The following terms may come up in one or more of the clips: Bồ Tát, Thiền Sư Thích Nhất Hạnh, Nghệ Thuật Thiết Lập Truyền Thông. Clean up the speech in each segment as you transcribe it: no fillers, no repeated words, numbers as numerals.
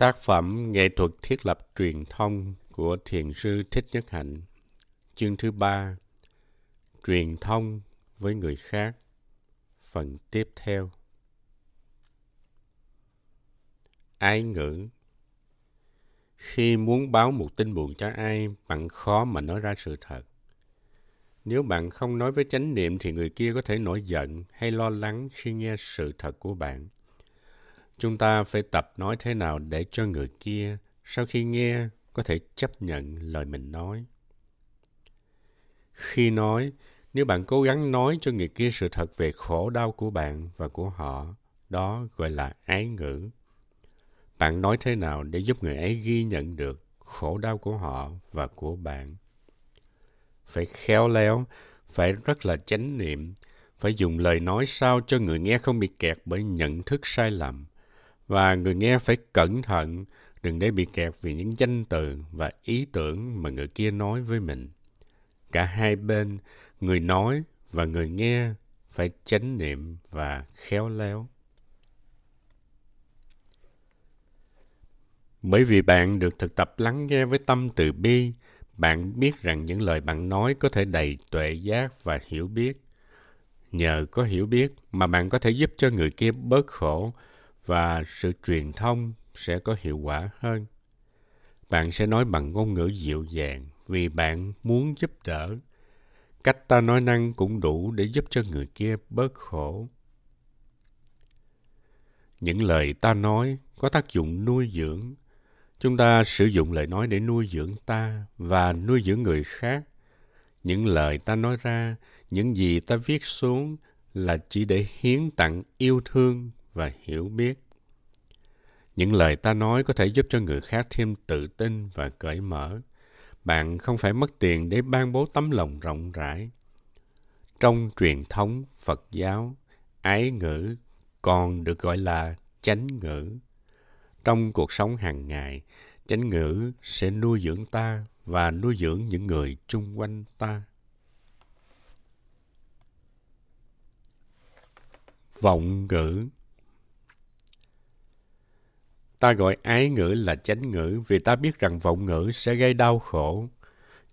Tác phẩm Nghệ thuật thiết lập truyền thông của Thiền sư Thích Nhất Hạnh. Chương thứ 3. Truyền thông với người khác. Phần tiếp theo. Ái ngữ. Khi muốn báo một tin buồn cho ai, bạn khó mà nói ra sự thật. Nếu bạn không nói với chánh niệm thì người kia có thể nổi giận hay lo lắng khi nghe sự thật của bạn. Chúng ta phải tập nói thế nào để cho người kia, sau khi nghe, có thể chấp nhận lời mình nói. Khi nói, nếu bạn cố gắng nói cho người kia sự thật về khổ đau của bạn và của họ, đó gọi là ái ngữ. Bạn nói thế nào để giúp người ấy ghi nhận được khổ đau của họ và của bạn. Phải khéo léo, phải rất là chánh niệm, phải dùng lời nói sao cho người nghe không bị kẹt bởi nhận thức sai lầm. Và người nghe phải cẩn thận, đừng để bị kẹt vì những danh từ và ý tưởng mà người kia nói với mình. Cả hai bên, người nói và người nghe, phải chánh niệm và khéo léo. Bởi vì bạn được thực tập lắng nghe với tâm từ bi, bạn biết rằng những lời bạn nói có thể đầy tuệ giác và hiểu biết. Nhờ có hiểu biết mà bạn có thể giúp cho người kia bớt khổ, và sự truyền thông sẽ có hiệu quả hơn. Bạn sẽ nói bằng ngôn ngữ dịu dàng vì bạn muốn giúp đỡ. Cách ta nói năng cũng đủ để giúp cho người kia bớt khổ. Những lời ta nói có tác dụng nuôi dưỡng. Chúng ta sử dụng lời nói để nuôi dưỡng ta và nuôi dưỡng người khác. Những lời ta nói ra, những gì ta viết xuống là chỉ để hiến tặng yêu thương và hiểu biết. Những lời ta nói có thể giúp cho người khác thêm tự tin và cởi mở. Bạn không phải mất tiền để ban bố tấm lòng rộng rãi. Trong truyền thống Phật giáo, ái ngữ còn được gọi là chánh ngữ. Trong cuộc sống hàng ngày, chánh ngữ sẽ nuôi dưỡng ta và nuôi dưỡng những người chung quanh ta. Vọng ngữ. Ta gọi ái ngữ là chánh ngữ vì ta biết rằng vọng ngữ sẽ gây đau khổ.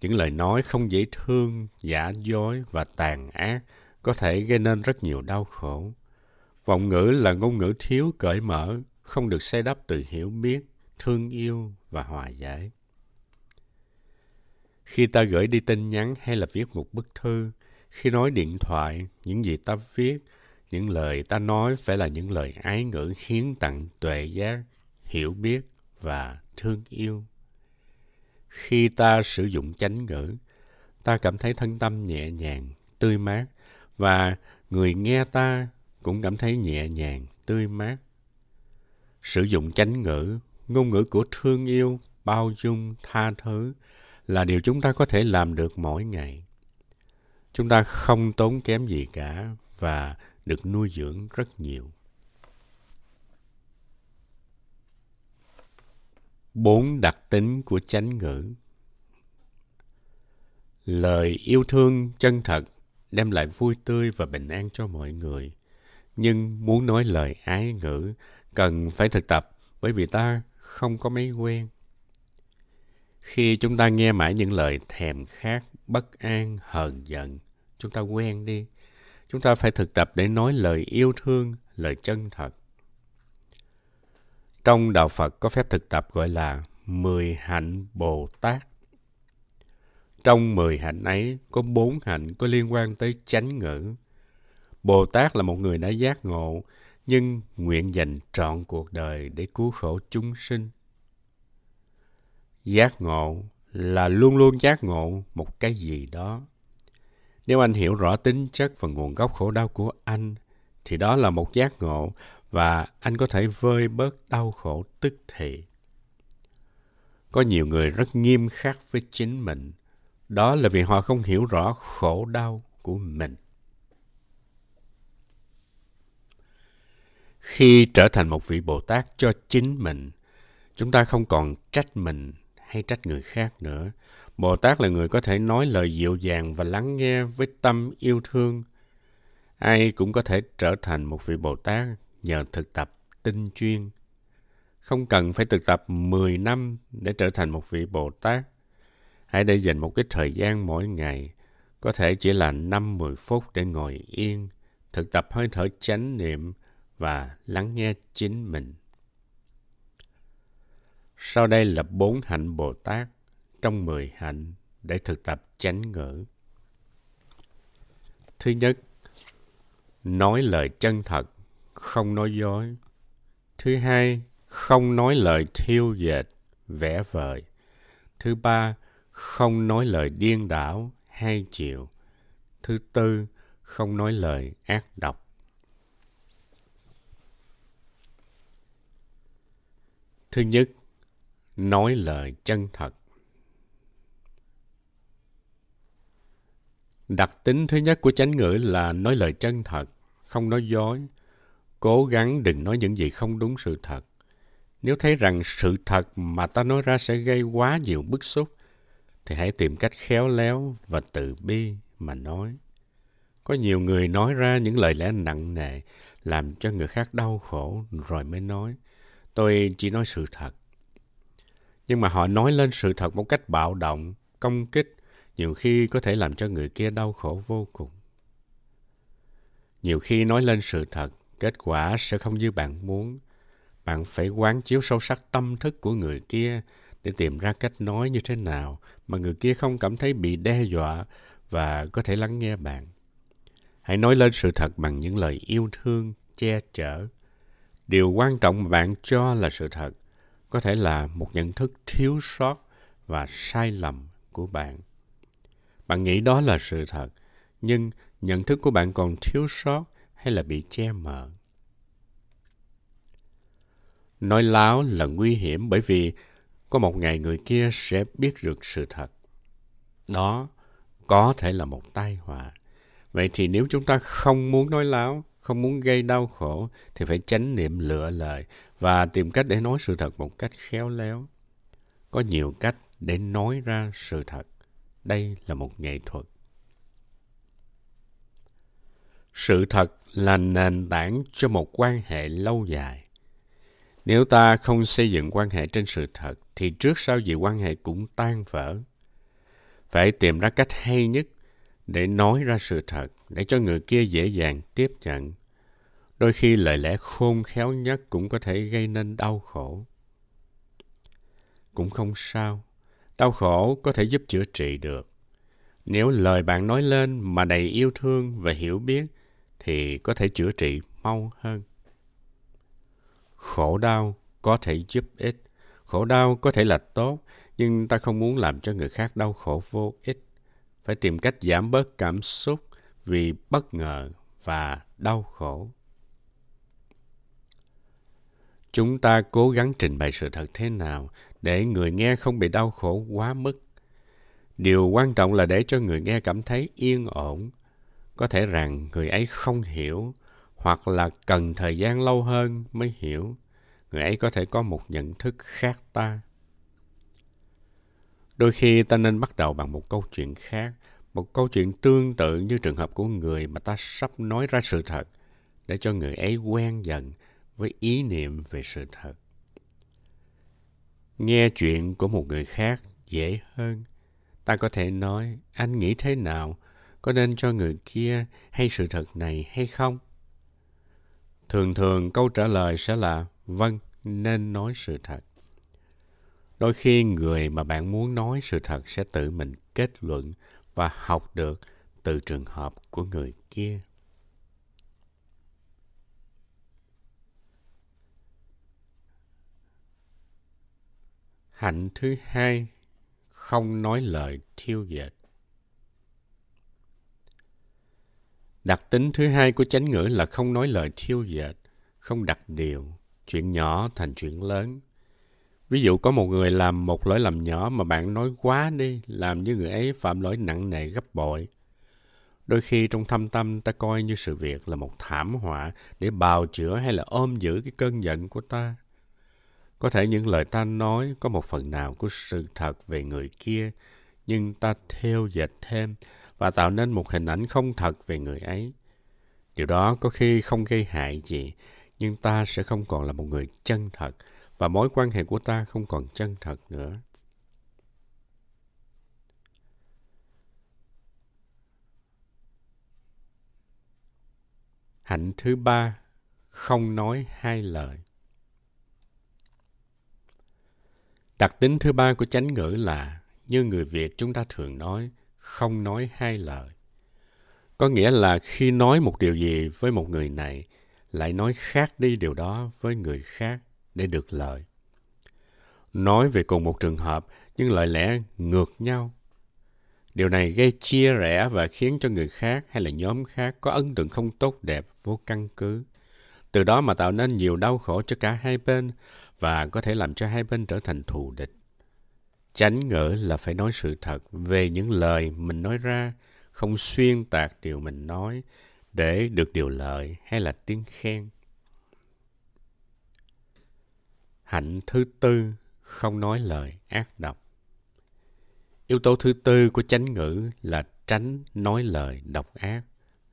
Những lời nói không dễ thương, giả dối và tàn ác có thể gây nên rất nhiều đau khổ. Vọng ngữ là ngôn ngữ thiếu cởi mở, không được xây đắp từ hiểu biết, thương yêu và hòa giải. Khi ta gửi đi tin nhắn hay là viết một bức thư, khi nói điện thoại, những gì ta viết, những lời ta nói phải là những lời ái ngữ hiến tặng tuệ giác, hiểu biết và thương yêu. Khi ta sử dụng chánh ngữ, ta cảm thấy thân tâm nhẹ nhàng, tươi mát và người nghe ta cũng cảm thấy nhẹ nhàng, tươi mát. Sử dụng chánh ngữ, ngôn ngữ của thương yêu, bao dung, tha thứ là điều chúng ta có thể làm được mỗi ngày. Chúng ta không tốn kém gì cả và được nuôi dưỡng rất nhiều. 4 đặc tính của chánh ngữ. Lời yêu thương chân thật đem lại vui tươi và bình an cho mọi người. Nhưng muốn nói lời ái ngữ cần phải thực tập bởi vì ta không có mấy quen. Khi chúng ta nghe mãi những lời thèm khát, bất an, hờn giận, chúng ta quen đi. Chúng ta phải thực tập để nói lời yêu thương, lời chân thật. Trong Đạo Phật có phép thực tập gọi là 10 hạnh Bồ Tát. Trong 10 hạnh ấy có 4 hạnh có liên quan tới chánh ngữ. Bồ Tát là một người đã giác ngộ, nhưng nguyện dành trọn cuộc đời để cứu khổ chúng sinh. Giác ngộ là luôn luôn giác ngộ một cái gì đó. Nếu anh hiểu rõ tính chất và nguồn gốc khổ đau của anh, thì đó là một giác ngộ và anh có thể vơi bớt đau khổ tức thì. Có nhiều người rất nghiêm khắc với chính mình. Đó là vì họ không hiểu rõ khổ đau của mình. Khi trở thành một vị Bồ Tát cho chính mình, chúng ta không còn trách mình hay trách người khác nữa. Bồ Tát là người có thể nói lời dịu dàng và lắng nghe với tâm yêu thương. Ai cũng có thể trở thành một vị Bồ Tát nhờ thực tập tinh chuyên. Không cần phải thực tập 10 năm để trở thành một vị Bồ Tát. Hãy để dành một ít thời gian mỗi ngày, có thể chỉ là 5-10 phút để ngồi yên, thực tập hơi thở chánh niệm và lắng nghe chính mình. Sau đây là 4 hạnh Bồ Tát trong 10 hạnh để thực tập chánh ngữ. Thứ nhất, nói lời chân thật, không nói dối. Thứ hai, không nói lời thiêu dệt, vẽ vời. Thứ ba, không nói lời điên đảo, hay chịu. Thứ tư, không nói lời ác độc. Thứ nhất, nói lời chân thật. Đặc tính thứ nhất của chánh ngữ là nói lời chân thật, không nói dối. Cố gắng đừng nói những gì không đúng sự thật. Nếu thấy rằng sự thật mà ta nói ra sẽ gây quá nhiều bức xúc, thì hãy tìm cách khéo léo và từ bi mà nói. Có nhiều người nói ra những lời lẽ nặng nề, làm cho người khác đau khổ rồi mới nói, tôi chỉ nói sự thật. Nhưng mà họ nói lên sự thật một cách bạo động, công kích, nhiều khi có thể làm cho người kia đau khổ vô cùng. Nhiều khi nói lên sự thật, kết quả sẽ không như bạn muốn. Bạn phải quán chiếu sâu sắc tâm thức của người kia để tìm ra cách nói như thế nào mà người kia không cảm thấy bị đe dọa và có thể lắng nghe bạn. Hãy nói lên sự thật bằng những lời yêu thương, che chở. Điều quan trọng mà bạn cho là sự thật có thể là một nhận thức thiếu sót và sai lầm của bạn. Bạn nghĩ đó là sự thật, nhưng nhận thức của bạn còn thiếu sót hay là bị che mờ. Nói láo là nguy hiểm bởi vì có một ngày người kia sẽ biết được sự thật. Đó có thể là một tai họa. Vậy thì nếu chúng ta không muốn nói láo, không muốn gây đau khổ, thì phải chánh niệm lựa lời và tìm cách để nói sự thật một cách khéo léo. Có nhiều cách để nói ra sự thật. Đây là một nghệ thuật. Sự thật là nền tảng cho một quan hệ lâu dài. Nếu ta không xây dựng quan hệ trên sự thật, thì trước sau gì quan hệ cũng tan vỡ. Phải tìm ra cách hay nhất để nói ra sự thật, để cho người kia dễ dàng tiếp nhận. Đôi khi lời lẽ khôn khéo nhất cũng có thể gây nên đau khổ. Cũng không sao, đau khổ có thể giúp chữa trị được. Nếu lời bạn nói lên mà đầy yêu thương và hiểu biết, thì có thể chữa trị mau hơn. Khổ đau có thể giúp ích. Khổ đau có thể là tốt, nhưng ta không muốn làm cho người khác đau khổ vô ích. Phải tìm cách giảm bớt cảm xúc vì bất ngờ và đau khổ. Chúng ta cố gắng trình bày sự thật thế nào để người nghe không bị đau khổ quá mức. Điều quan trọng là để cho người nghe cảm thấy yên ổn. Có thể rằng người ấy không hiểu, hoặc là cần thời gian lâu hơn mới hiểu. Người ấy có thể có một nhận thức khác ta. Đôi khi ta nên bắt đầu bằng một câu chuyện khác, một câu chuyện tương tự như trường hợp của người mà ta sắp nói ra sự thật, để cho người ấy quen dần với ý niệm về sự thật. Nghe chuyện của một người khác dễ hơn. Ta có thể nói, anh nghĩ thế nào? Có nên cho người kia hay sự thật này hay không? Thường thường câu trả lời sẽ là vâng, nên nói sự thật. Đôi khi người mà bạn muốn nói sự thật sẽ tự mình kết luận và học được từ trường hợp của người kia. Hạnh thứ hai, không nói lời thiêu dệt. Đặc tính thứ hai của chánh ngữ là không nói lời thiêu dệt, không đặt điều, chuyện nhỏ thành chuyện lớn. Ví dụ có một người làm một lỗi lầm nhỏ mà bạn nói quá đi, làm như người ấy phạm lỗi nặng nề gấp bội. Đôi khi trong thâm tâm ta coi như sự việc là một thảm họa để bào chữa hay là ôm giữ cái cơn giận của ta. Có thể những lời ta nói có một phần nào của sự thật về người kia, nhưng ta thêu dệt thêm và tạo nên một hình ảnh không thật về người ấy. Điều đó có khi không gây hại gì, nhưng ta sẽ không còn là một người chân thật và mối quan hệ của ta không còn chân thật nữa. Hạnh thứ ba, không nói hai lời. Đặc tính thứ ba của chánh ngữ là, như người Việt chúng ta thường nói, không nói hai lời. Có nghĩa là khi nói một điều gì với một người này, lại nói khác đi điều đó với người khác để được lợi. Nói về cùng một trường hợp, nhưng lời lẽ ngược nhau. Điều này gây chia rẽ và khiến cho người khác hay là nhóm khác có ấn tượng không tốt đẹp, vô căn cứ. Từ đó mà tạo nên nhiều đau khổ cho cả hai bên và có thể làm cho hai bên trở thành thù địch. Chánh ngữ là phải nói sự thật về những lời mình nói ra, không xuyên tạc điều mình nói để được điều lợi hay là tiếng khen. Hạnh thứ tư, không nói lời ác độc. Yếu tố thứ tư của chánh ngữ là tránh nói lời độc ác,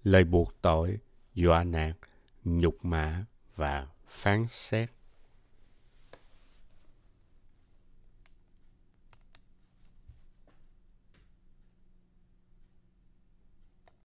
lời buộc tội, dọa nạt, nhục mạ và phán xét.